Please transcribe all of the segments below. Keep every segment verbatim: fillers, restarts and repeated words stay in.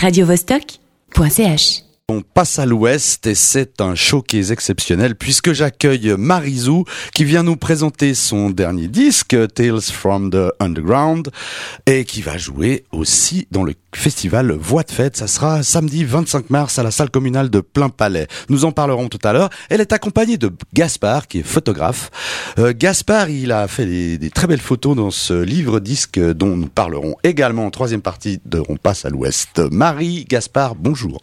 radio vostok point c h. On passe à l'ouest et c'est un showcase exceptionnel puisque j'accueille Marie Zoé qui vient nous présenter son dernier disque Tales from the Underground et qui va jouer aussi dans le festival Voix de Fête. Ça sera samedi vingt-cinq mars à la salle communale de Plainpalais. Nous en parlerons tout à l'heure. Elle est accompagnée de Gaspard qui est photographe. Euh, Gaspard, il a fait des, des très belles photos dans ce livre disque dont nous parlerons également en troisième partie de On passe à l'ouest. Marie, Gaspard, bonjour.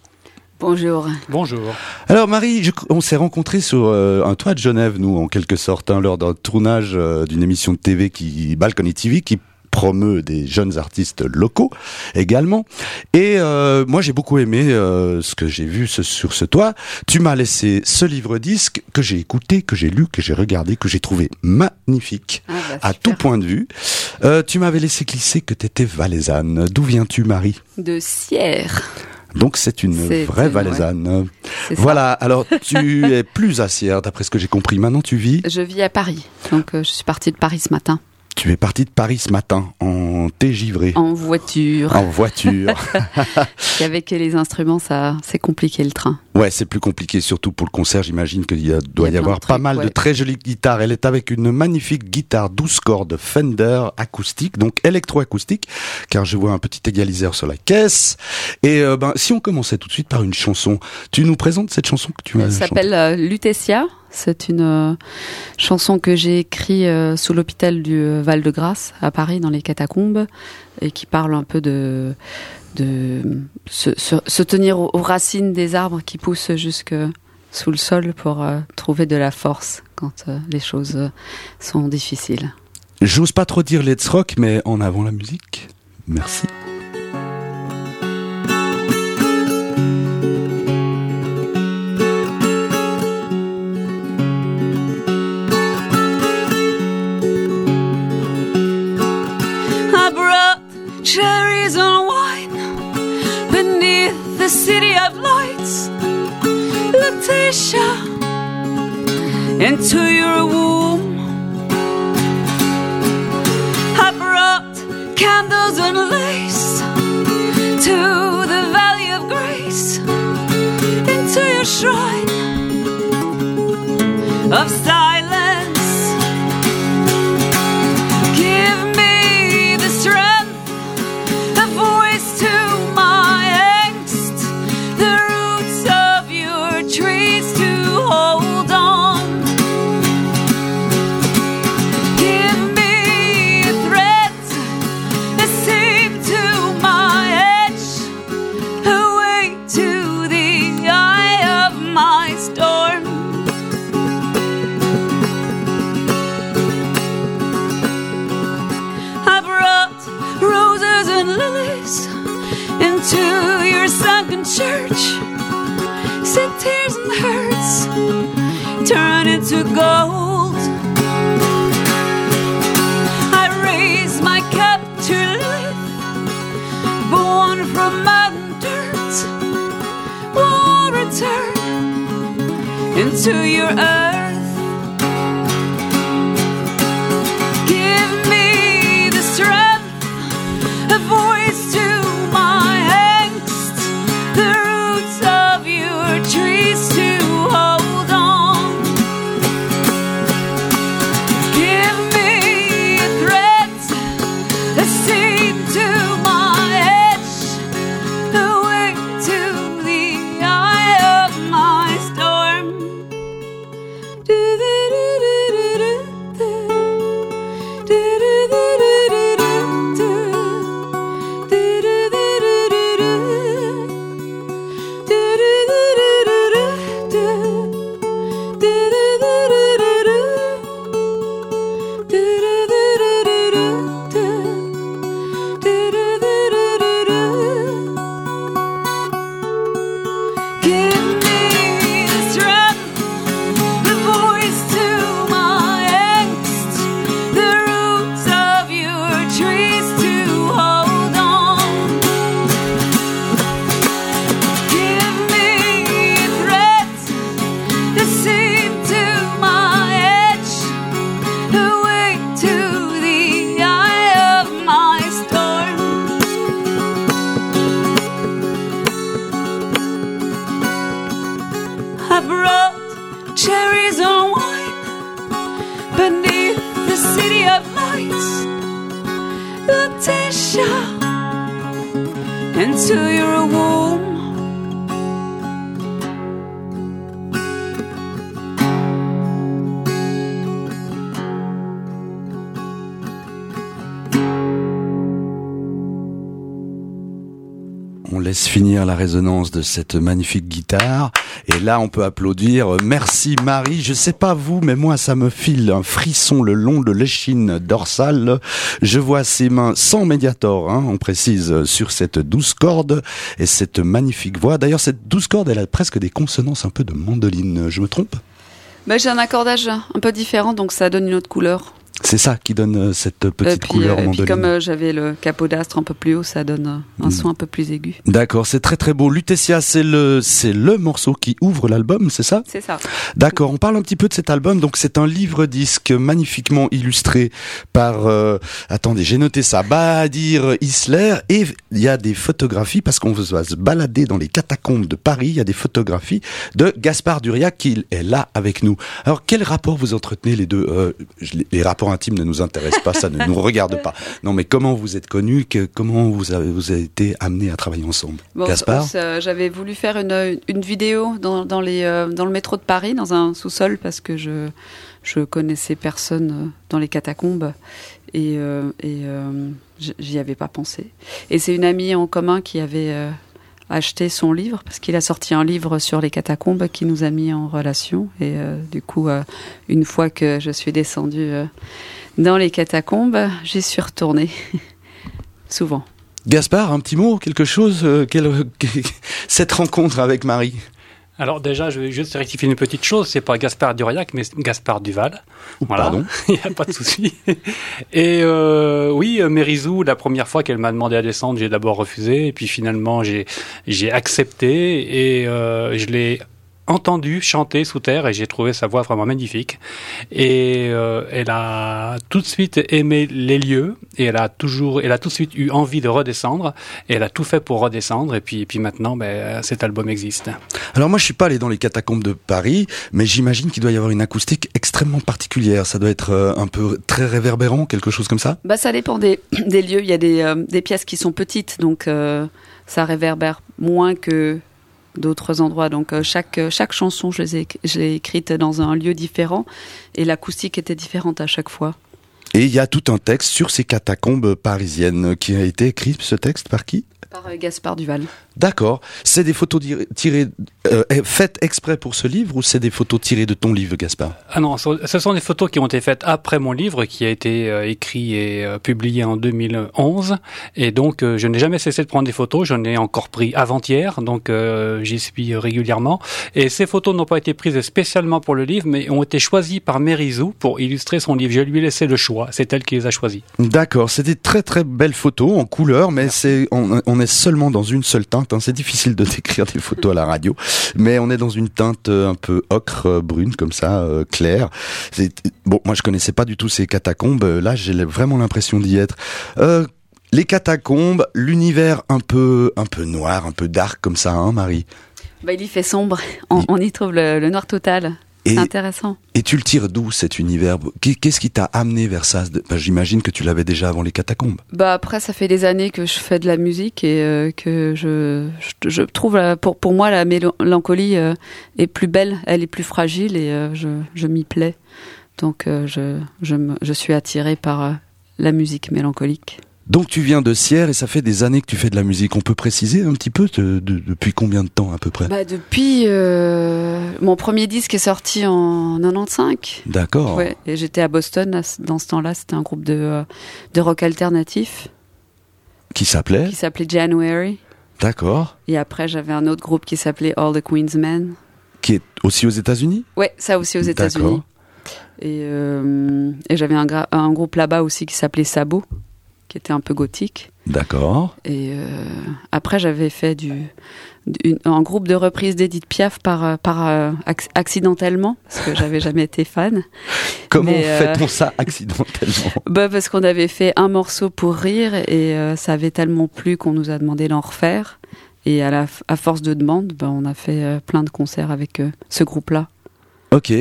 Bonjour. Bonjour. Alors Marie, je, on s'est rencontrés sur euh, un toit de Genève, nous, en quelque sorte, hein, lors d'un tournage euh, d'une émission de T V, qui Balcony T V, qui promeut des jeunes artistes locaux également. Et euh, moi, j'ai beaucoup aimé euh, ce que j'ai vu ce, sur ce toit. Tu m'as laissé ce livre-disque que j'ai écouté, que j'ai lu, que j'ai regardé, que j'ai trouvé magnifique, ah bah, à tout point de vue. Euh, tu m'avais laissé glisser que tu étais valaisanne. D'où viens-tu, Marie ? De Sierre. Donc c'est une c'est, vraie c'est, valaisanne. Ouais. Voilà, alors tu es plus à Sierre, d'après ce que j'ai compris. Maintenant tu vis ? Je vis à Paris, donc euh, je suis partie de Paris ce matin. Tu es partie de Paris ce matin, en t'es givrée. En voiture. En voiture. Avec les instruments, ça, c'est compliqué le train. Ouais, c'est plus compliqué, surtout pour le concert. J'imagine qu'il y a, doit Il y, y avoir truc, pas mal ouais. de très jolies guitares. Elle est avec une magnifique guitare douze cordes Fender acoustique, donc électroacoustique, car je vois un petit égaliseur sur la caisse. Et euh, ben, si on commençait tout de suite par une chanson, tu nous présentes cette chanson que tu as chantée ? Elle s'appelle euh, Lutetia. C'est une euh, chanson que j'ai écrite euh, sous l'hôpital du euh, Val-de-Grâce à Paris, dans les catacombes, et qui parle un peu de, de se, se, se tenir aux, aux racines des arbres qui poussent jusque sous le sol pour euh, trouver de la force quand euh, les choses euh, sont difficiles. J'ose pas trop dire let's rock, mais en avant la musique. Merci. Cherries and wine beneath the city of lights, Lutetia, into your womb. I brought candles and lace to the valley of grace, into your shrine of silence. Church, see tears and hurts turn into gold. I raise my cup to live, born from mountain dirt, will return into your earth. till you're a On laisse finir la résonance de cette magnifique guitare. Et là, on peut applaudir. Merci Marie. Je sais pas vous, mais moi, ça me file un frisson le long de l'échine dorsale. Je vois ses mains sans médiator, hein, on précise, sur cette douce corde et cette magnifique voix. D'ailleurs, cette douce corde, elle a presque des consonances un peu de mandoline. Je me trompe ? Bah, j'ai un accordage un peu différent, donc ça donne une autre couleur. C'est ça qui donne cette petite puis, couleur mandoline. Et puis comme euh, j'avais le capot d'astre un peu plus haut, ça donne un mmh. son un peu plus aigu. D'accord, c'est très très beau. Lutetia, c'est le, c'est le morceau qui ouvre l'album, c'est ça ? C'est ça. D'accord, on parle un petit peu de cet album. Donc c'est un livre-disque magnifiquement illustré par... Euh, attendez, j'ai noté ça. Badir Isler. Et il y a des photographies, parce qu'on va se balader dans les catacombes de Paris, il y a des photographies de Gaspard Duval qui est là avec nous. Alors quel rapport vous entretenez les deux ? euh, Les rapports intime ne nous intéresse pas, ça ne nous regarde pas. Non, mais comment vous êtes connus, que, comment vous avez, vous avez été amenés à travailler ensemble, bon, Gaspard euh, J'avais voulu faire une, une vidéo dans, dans, les, euh, dans le métro de Paris, dans un sous-sol, parce que je, je connaissais personne dans les catacombes et, euh, et euh, j'y avais pas pensé. Et c'est une amie en commun qui avait euh, acheté son livre, parce qu'il a sorti un livre sur les catacombes qui nous a mis en relation. Et euh, du coup, euh, une fois que je suis descendue euh, dans les catacombes, j'y suis retournée, souvent. Gaspard, un petit mot, quelque chose, euh, quelle, cette rencontre avec Marie ? Alors déjà, je vais juste rectifier une petite chose, c'est pas Gaspard Duriac, mais Gaspard Duval. Oh, voilà. Pardon. Il n'y a pas de souci. Et euh, oui, Mérizou, la première fois qu'elle m'a demandé à descendre, j'ai d'abord refusé, et puis finalement, j'ai, j'ai accepté, et euh, je l'ai entendu chanter sous terre et j'ai trouvé sa voix vraiment magnifique. Et euh, elle a tout de suite aimé les lieux et elle a toujours, elle a tout de suite eu envie de redescendre et elle a tout fait pour redescendre et puis et puis maintenant, ben cet album existe. Alors moi je suis pas allé dans les catacombes de Paris, mais j'imagine qu'il doit y avoir une acoustique extrêmement particulière. Ça doit être euh, un peu très réverbérant, quelque chose comme ça. Bah ça dépend des des lieux. Il y a des euh, des pièces qui sont petites, donc euh, ça réverbère moins que d'autres endroits. Donc euh, chaque euh, chaque chanson, je les ai, je l'ai écrite dans un lieu différent et l'acoustique était différente à chaque fois. Et il y a tout un texte sur ces catacombes parisiennes qui a été écrit. Ce texte par qui ? Par euh, Gaspard Duval. D'accord. C'est des photos tirées euh, faites exprès pour ce livre ou c'est des photos tirées de ton livre, Gaspard ? Ah non, ce sont des photos qui ont été faites après mon livre qui a été euh, écrit et euh, publié en deux mille onze et donc euh, je n'ai jamais cessé de prendre des photos, j'en ai encore pris avant-hier, donc euh, j'y suis régulièrement et ces photos n'ont pas été prises spécialement pour le livre mais ont été choisies par Mérizou pour illustrer son livre. Je lui ai laissé le choix, c'est elle qui les a choisies. D'accord, c'est des très très belles photos en couleur mais c'est, on, on est seulement dans une seule teinte. C'est difficile de décrire des photos à la radio, mais on est dans une teinte un peu ocre, brune comme ça, euh, claire. C'est... Bon, moi je connaissais pas du tout ces catacombes. Là, j'ai vraiment l'impression d'y être. Euh, les catacombes, l'univers un peu, un peu noir, un peu dark comme ça, hein, Marie ? Bah, il y fait sombre. On, il... on y trouve le, le noir total. Et, c'est intéressant. Et tu le tires d'où cet univers ? Qu'est-ce qui t'a amené vers ça ? Ben, j'imagine que tu l'avais déjà avant les catacombes. Bah après, ça fait des années que je fais de la musique et euh, que je, je, je trouve, euh, pour, pour moi, la mélancolie euh, est plus belle, elle est plus fragile et euh, je, je m'y plais. Donc euh, je, je, me, je suis attirée par euh, la musique mélancolique. Donc tu viens de Sierre et ça fait des années que tu fais de la musique. On peut préciser un petit peu de, de, depuis combien de temps à peu près ? Bah depuis euh, mon premier disque est sorti en quatre-vingt-quinze. D'accord. Ouais, et j'étais à Boston dans ce temps-là. C'était un groupe de de rock alternatif. Qui s'appelait ? Qui s'appelait January. D'accord. Et après j'avais un autre groupe qui s'appelait All the Queensmen. Qui est aussi aux États-Unis ? Ouais, ça aussi aux États-Unis. D'accord. Et euh, et j'avais un, gra- un groupe là-bas aussi qui s'appelait Sabo. Qui était un peu gothique. D'accord. Et euh, après, j'avais fait du, du, un groupe de reprises d'Edith Piaf par, par euh, accidentellement, parce que j'avais jamais été fan. Comment Mais, fait-on euh... ça accidentellement ? Bah, parce qu'on avait fait un morceau pour rire et euh, ça avait tellement plu qu'on nous a demandé d'en refaire. Et à, la, à force de demande, bah, on a fait euh, plein de concerts avec euh, ce groupe-là. Ok,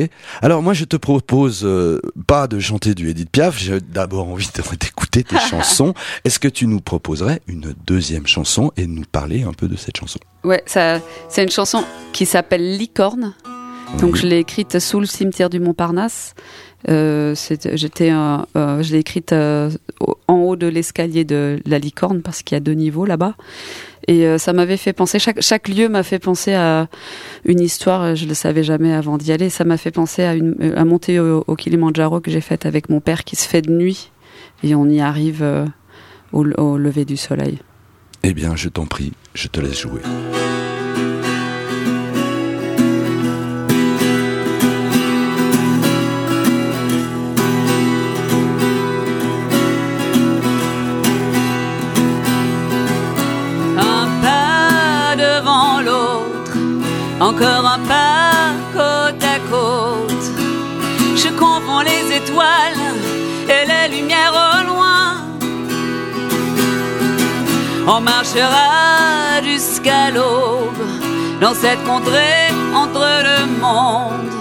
alors moi je te propose euh, pas de chanter du Edith Piaf, j'ai d'abord envie d'écouter tes chansons. Est-ce que tu nous proposerais une deuxième chanson et nous parler un peu de cette chanson? Ouais, ça, c'est une chanson qui s'appelle Licorne, donc oui. Je l'ai écrite sous le cimetière du Montparnasse, euh, c'est, j'étais, euh, euh, je l'ai écrite euh, en haut de l'escalier de la Licorne parce qu'il y a deux niveaux là-bas. Et euh, ça m'avait fait penser, chaque, chaque lieu m'a fait penser à une histoire, je le savais jamais avant d'y aller, ça m'a fait penser à une à montée au, au Kilimanjaro que j'ai faite avec mon père qui se fait de nuit, et on y arrive euh, au, au lever du soleil. Eh bien, je t'en prie, je te laisse jouer. Encore un pas côte à côte. Je confonds les étoiles et les lumières au loin. On marchera jusqu'à l'aube dans cette contrée entre le monde.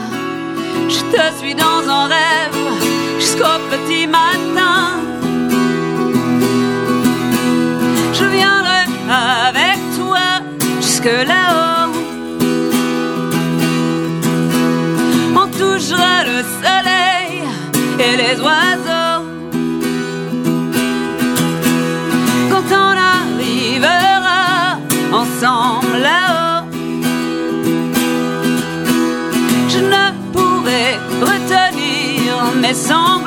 Je te suis dans un rêve jusqu'au petit matin. Je viendrai avec toi jusque là-haut. On touchera le soleil et les oiseaux. Quand on arrivera ensemble là-haut, je ne pourrai retenir mes sanglots.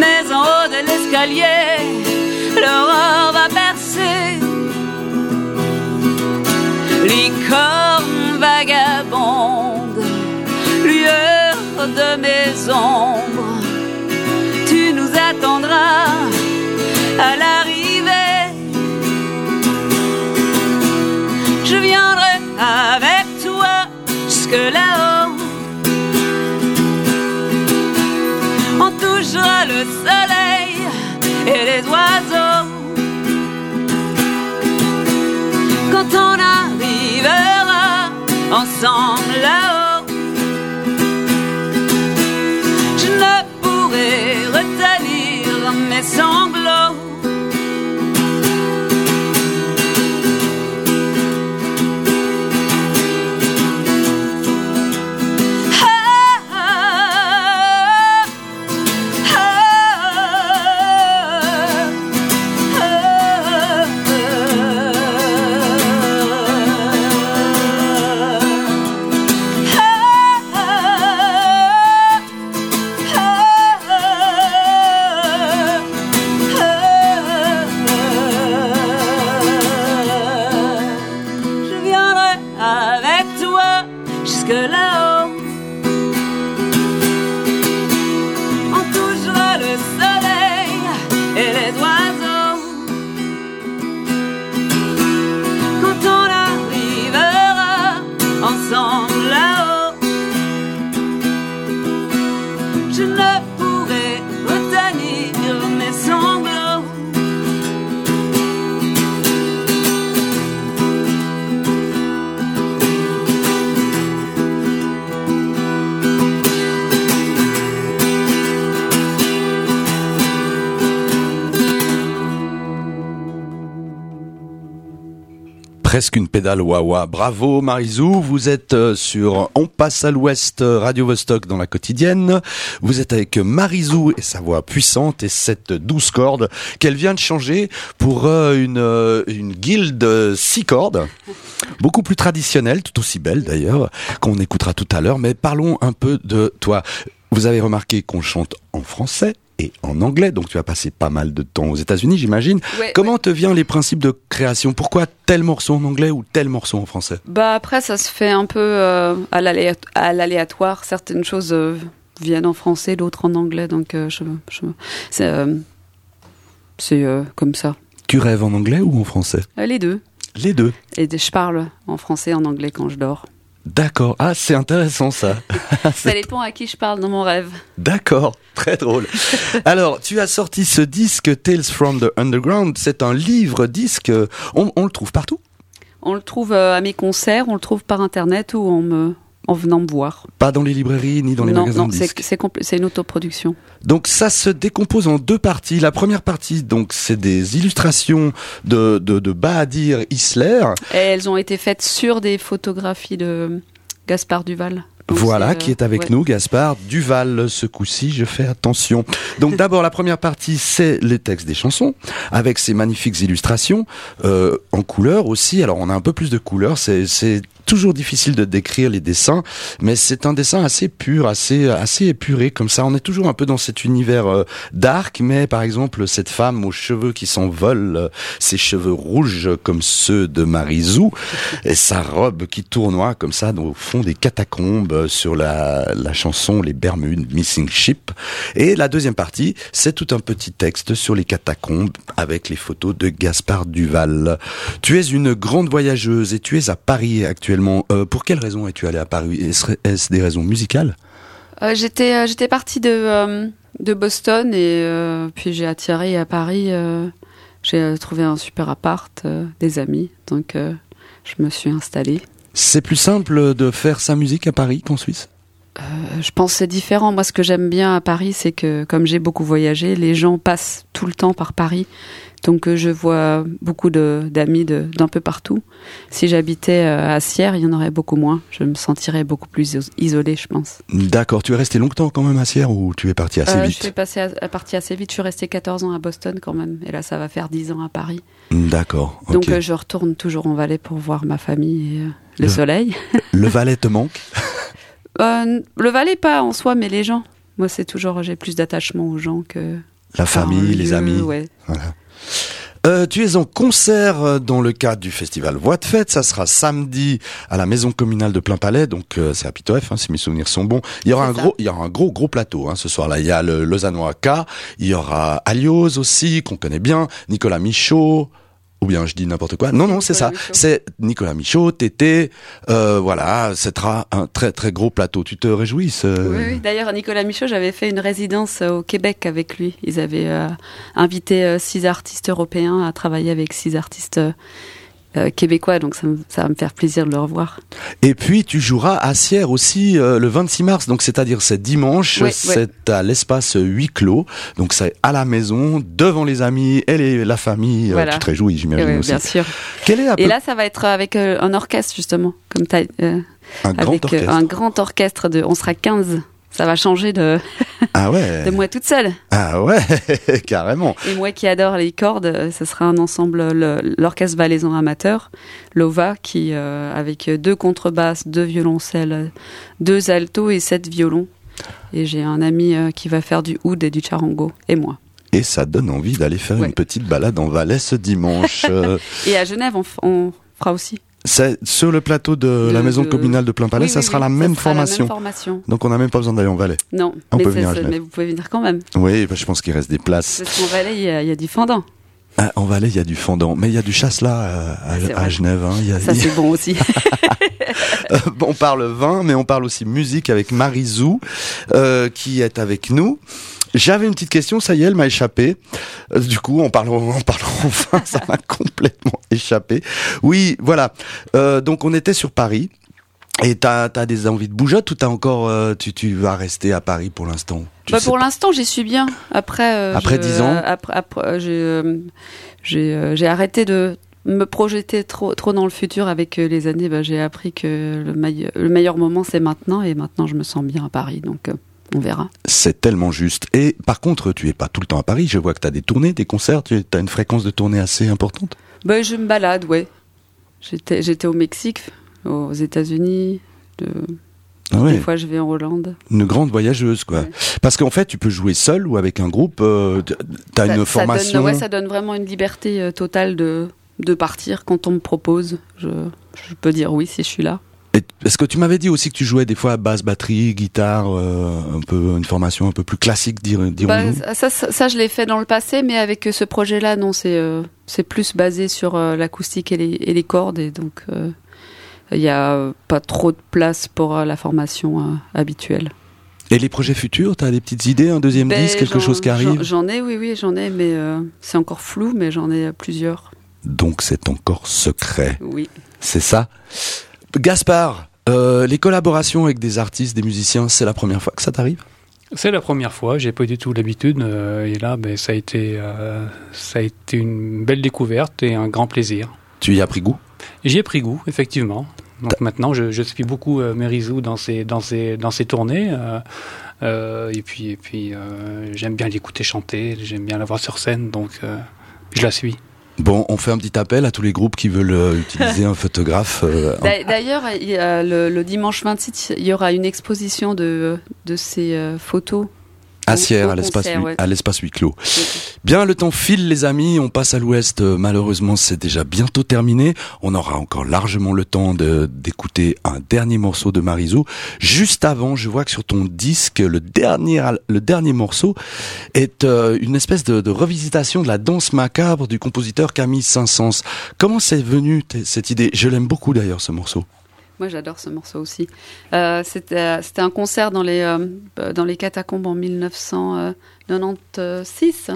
Mais en haut de l'escalier, l'aurore va percer. Licorne vagabonde, lueur de mes ombres, tu nous attendras à l'arrivée. Je viendrai avec toi jusque là-haut. Le soleil et les oiseaux. Quand on arrivera ensemble là-haut, je ne pourrai retenir mes sanglots. Presque une pédale wah-wah. Bravo Marie-Zou, vous êtes sur On passe à l'Ouest, Radio Vostok dans la quotidienne. Vous êtes avec Marie-Zou et sa voix puissante et cette douce cordes qu'elle vient de changer pour une, une guilde six cordes, beaucoup plus traditionnelle, tout aussi belle d'ailleurs, qu'on écoutera tout à l'heure. Mais parlons un peu de toi. Vous avez remarqué qu'on chante en français et en anglais, donc tu as passé pas mal de temps aux États-Unis, j'imagine. Ouais, Comment ouais. te viennent les principes de création? Pourquoi tel morceau en anglais ou tel morceau en français? Bah après, ça se fait un peu euh, à, l'alé- à l'aléatoire. Certaines choses euh, viennent en français, d'autres en anglais. Donc euh, je, je, c'est, euh, c'est euh, comme ça. Tu rêves en anglais ou en français? Euh, les deux. Les deux. Et je parle en français et en anglais quand je dors. D'accord. Ah, c'est intéressant ça. Ça dépend à qui je parle dans mon rêve. D'accord. Très drôle. Alors, tu as sorti ce disque Tales from the Underground. C'est un livre-disque. On, on le trouve partout ? On le trouve à mes concerts, on le trouve par internet ou en me... en venant me voir. Pas dans les librairies ni dans les non, magasins non, de disques. C'est, c'est, c'est une autoproduction. Donc ça se décompose en deux parties. La première partie, donc, c'est des illustrations de, de, de Badir Isler. Et elles ont été faites sur des photographies de Gaspard Duval. Donc voilà, euh, qui est avec ouais. nous, Gaspard Duval, ce coup-ci, je fais attention. Donc d'abord, la première partie, c'est les textes des chansons, avec ces magnifiques illustrations, euh, en couleur aussi. Alors on a un peu plus de couleurs, c'est, c'est toujours difficile de décrire les dessins, mais c'est un dessin assez pur, assez, assez épuré, comme ça. On est toujours un peu dans cet univers euh, dark, mais par exemple, cette femme aux cheveux qui s'envolent, euh, ses cheveux rouges comme ceux de Marie Zoé, et sa robe qui tournoie comme ça, au fond des catacombes, sur la, la chanson Les Bermudes, Missing Ship. Et la deuxième partie, c'est tout un petit texte sur les catacombes avec les photos de Gaspard Duval. Tu es une grande voyageuse et tu es à Paris actuellement. Euh, pour quelles raisons es-tu allée à Paris ? Est-ce, est-ce des raisons musicales ? euh, j'étais, euh, j'étais partie de, euh, de Boston et euh, puis j'ai atterri à Paris. Euh, j'ai trouvé un super appart, euh, des amis. Donc euh, je me suis installée. C'est plus simple de faire sa musique à Paris qu'en Suisse ? euh, Je pense que c'est différent. Moi, ce que j'aime bien à Paris, c'est que, comme j'ai beaucoup voyagé, les gens passent tout le temps par Paris. Donc, je vois beaucoup de, d'amis de, d'un peu partout. Si j'habitais à Sierre, il y en aurait beaucoup moins. Je me sentirais beaucoup plus isolée, je pense. D'accord. Tu es restée longtemps quand même à Sierre ou tu es partie assez euh, vite ? Je suis passée à, à partie assez vite. Je suis restée quatorze ans à Boston quand même. Et là, ça va faire dix ans à Paris. D'accord. Okay. Donc, euh, je retourne toujours en Valais pour voir ma famille et... Euh... Le, le soleil. Le Valais te manque ? euh, Le Valais pas en soi, mais les gens. Moi, c'est toujours, j'ai plus d'attachement aux gens que... La famille, lieu, les amis. Ouais. Voilà. Euh, tu es en concert dans le cadre du festival Voix de Fête. Ça sera samedi à la maison communale de Plainpalais. Donc euh, c'est à Pitof, hein, si mes souvenirs sont bons. Il y aura c'est un ça. gros, il y aura un gros gros plateau hein, ce soir-là. Il y a le Lozannoac, il y aura Alios aussi qu'on connaît bien, Nicolas Michaud. Ou bien je dis n'importe quoi. Non, non, c'est Nicolas ça. Michaud. C'est Nicolas Michaud, Tété. Euh, voilà, c'est tra- un très, très gros plateau. Tu te réjouis euh... oui, oui, d'ailleurs, Nicolas Michaud, j'avais fait une résidence au Québec avec lui. Ils avaient euh, invité euh, six artistes européens à travailler avec six artistes euh, euh, québécois. Donc, ça, me, ça va me faire plaisir de le revoir. Et puis, tu joueras à Sierre aussi euh, le vingt-six mars. Donc, c'est-à-dire, c'est dimanche. Oui, c'est oui. à l'espace huis clos. Donc, c'est à la maison, devant les amis et les, la famille. Voilà. Tu te réjouis, j'imagine oui, aussi. Bien sûr. Quel est peu... Et là, ça va être avec euh, un orchestre, justement. Comme t'as, euh, un, avec, grand orchestre. Euh, un grand orchestre. De, on sera quinze. Ça va changer de, ah ouais. de moi toute seule. Ah ouais, carrément. Et moi qui adore les cordes, ce sera un ensemble, le, l'orchestre valaisan amateur, l'O V A, qui, euh, avec deux contrebasses, deux violoncelles, deux altos et sept violons. Et j'ai un ami euh, qui va faire du oud et du charango, et moi. Et ça donne envie d'aller faire ouais. une petite balade en Valais ce dimanche. Et à Genève, on, f- on fera aussi. C'est sur le plateau de, de la maison de... communale de Plainpalais, oui, ça oui, sera, oui, la, ça même sera la même formation. Donc on n'a même pas besoin d'aller en Valais. Non, on mais, peut venir mais vous pouvez venir quand même. Oui, bah, je pense qu'il reste des places. Parce qu'en Valais, il y, y a du fendant. Ah, en Valais, il y a du fendant, mais il y a du chasselas à, à, à Genève. Hein. Y a, ça y a... c'est bon aussi. On parle vin, mais on parle aussi musique avec Marie Zoé, euh, qui est avec nous. J'avais une petite question, ça y est, elle m'a échappé. Euh, du coup, en parlant, en parlant enfin, ça m'a complètement échappé. Oui, voilà. Euh, donc, on était sur Paris. Et t'as, t'as des envies de bougeotte ou t'as encore, euh, tu, tu vas rester à Paris pour l'instant? Bah pour pas. l'instant, j'y suis bien. Après, euh, après je, dix ans. Après, après j'ai, euh, j'ai, euh, j'ai arrêté de me projeter trop, trop dans le futur avec euh, les années. Bah, j'ai appris que le, maille, le meilleur moment, c'est maintenant. Et maintenant, je me sens bien à Paris. Donc. Euh, On verra. C'est tellement juste. Et par contre, tu n'es pas tout le temps à Paris. Je vois que tu as des tournées, des concerts. Tu as une fréquence de tournée assez importante. Bah, je me balade, ouais. J'étais, j'étais au Mexique, aux États-Unis. De... Ah ouais. Des fois, je vais en Hollande. Une grande voyageuse, quoi. Ouais. Parce qu'en fait, tu peux jouer seule ou avec un groupe. Euh, tu as une ça formation. Donne, ouais, ça donne vraiment une liberté euh, totale de, de partir quand on me propose. Je, je peux dire oui si je suis là. Est-ce que tu m'avais dit aussi que tu jouais des fois basse, batterie, guitare, euh, un peu une formation un peu plus classique, dir, dirons-nous. Bah, ça, ça, ça, je l'ai fait dans le passé, mais avec ce projet-là, non, c'est euh, c'est plus basé sur euh, l'acoustique et les, et les cordes, et donc il euh, y a pas trop de place pour euh, la formation euh, habituelle. Et les projets futurs, t'as des petites idées, un deuxième ben, disque, quelque chose qui arrive? J'en, j'en ai, oui, oui, j'en ai, mais euh, c'est encore flou, mais j'en ai plusieurs. Donc c'est encore secret. Oui. C'est ça. Gaspard, euh, les collaborations avec des artistes, des musiciens, c'est la première fois que ça t'arrive ? C'est la première fois, j'ai pas du tout l'habitude, euh, et là, ben, ça a été, euh, ça a été une belle découverte et un grand plaisir. Tu y as pris goût ? J'y ai pris goût, effectivement. Donc T'as... maintenant, je, je suis beaucoup euh, Mérizou dans ses, dans ses, dans ses tournées, euh, euh, et puis, et puis euh, j'aime bien l'écouter chanter, j'aime bien la voir sur scène, donc euh, je la suis. Bon, on fait un petit appel à tous les groupes qui veulent euh, utiliser un photographe. Euh, D'ailleurs, euh, le, le dimanche vingt-six, il y aura une exposition de, de ces euh, photos. À Sierre, à l'espace, concert, ouais. à l'espace huis clos. Oui. Bien, le temps file, les amis. On passe à l'ouest. Malheureusement, c'est déjà bientôt terminé. On aura encore largement le temps de, d'écouter un dernier morceau de Marie Zoé. Juste avant, je vois que sur ton disque, le dernier, le dernier morceau est euh, une espèce de, de revisitation de la danse macabre du compositeur Camille Saint-Saëns. Comment c'est venu t- cette idée ? Je l'aime beaucoup d'ailleurs, ce morceau. Moi, j'adore ce morceau aussi. Euh, c'était, c'était un concert dans les, euh, dans les catacombes en mille neuf cent quatre-vingt-seize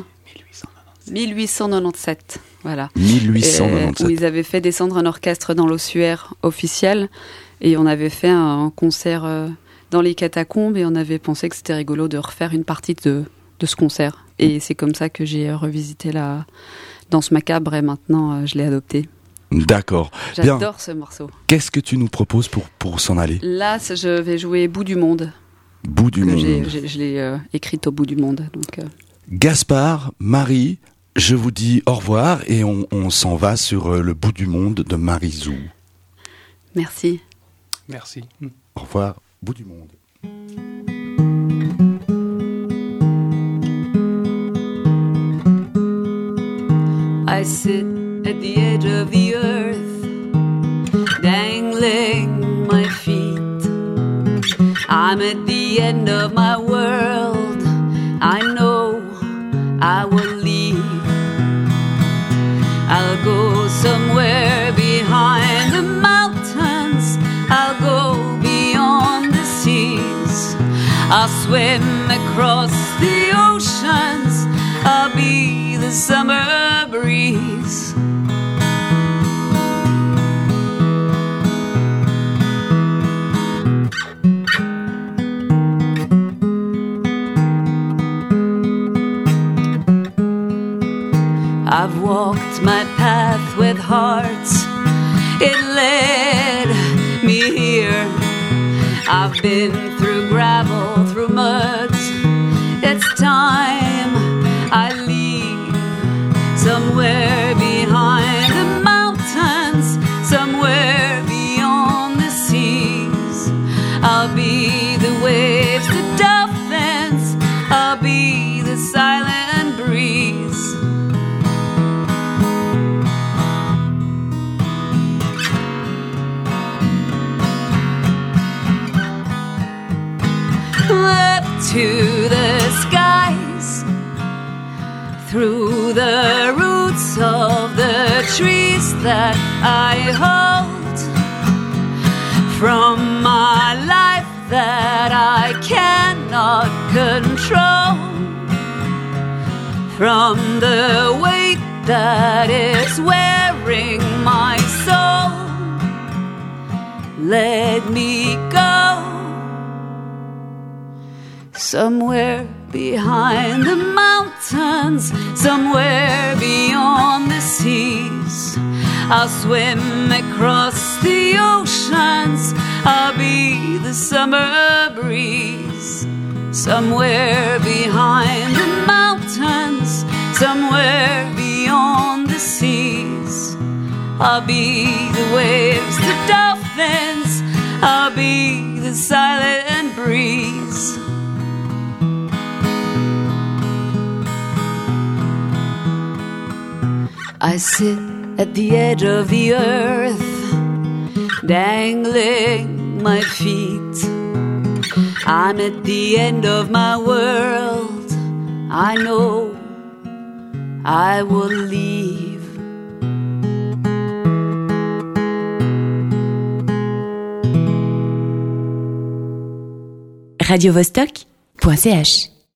mille huit cent quatre-vingt-dix-sept Voilà. mille huit cent quatre-vingt-dix-sept Et, où ils avaient fait descendre un orchestre dans l'ossuaire officiel. Et on avait fait un, un concert euh, dans les catacombes. Et on avait pensé que c'était rigolo de refaire une partie de, de ce concert. Et c'est comme ça que j'ai revisité la danse macabre. Et maintenant, euh, je l'ai adoptée. D'accord. J'adore Bien. ce morceau. Qu'est-ce que tu nous proposes pour, pour s'en aller ? Là, je vais jouer Bout du Monde. Bout du Monde. J'ai, j'ai, je l'ai euh, écrite au bout du monde. Donc, euh... Gaspard, Marie, je vous dis au revoir et on, on s'en va sur euh, le Bout du Monde de Marie Zoé. Merci. Merci. Au revoir, Bout du Monde. I sit at the edge of the earth, dangling my feet. I'm at the end of my world. I know I will leave. I'll go somewhere behind the mountains. I'll go beyond the seas. I'll swim across the oceans. I'll be the summer breeze. I've walked my path with hearts, it led me here. I've been through gravel, through mud. It's time I leave. Somewhere behind the mountains, somewhere beyond the seas. I'll be the waves, the dolphins. I'll be the silent breeze. Up to the skies, through the roots of the trees that I hold, from my life that I cannot control, from the weight that is wearing my soul. Let me go somewhere behind the mountains, somewhere beyond the seas. I'll swim across the oceans. I'll be the summer breeze. Somewhere behind the mountains, somewhere beyond the seas. I'll be the waves, the dolphins. I'll be the silent breeze. I sit at the edge of the earth, dangling my feet. I'm at the end of my world. I know I will leave. radio vostok dot c h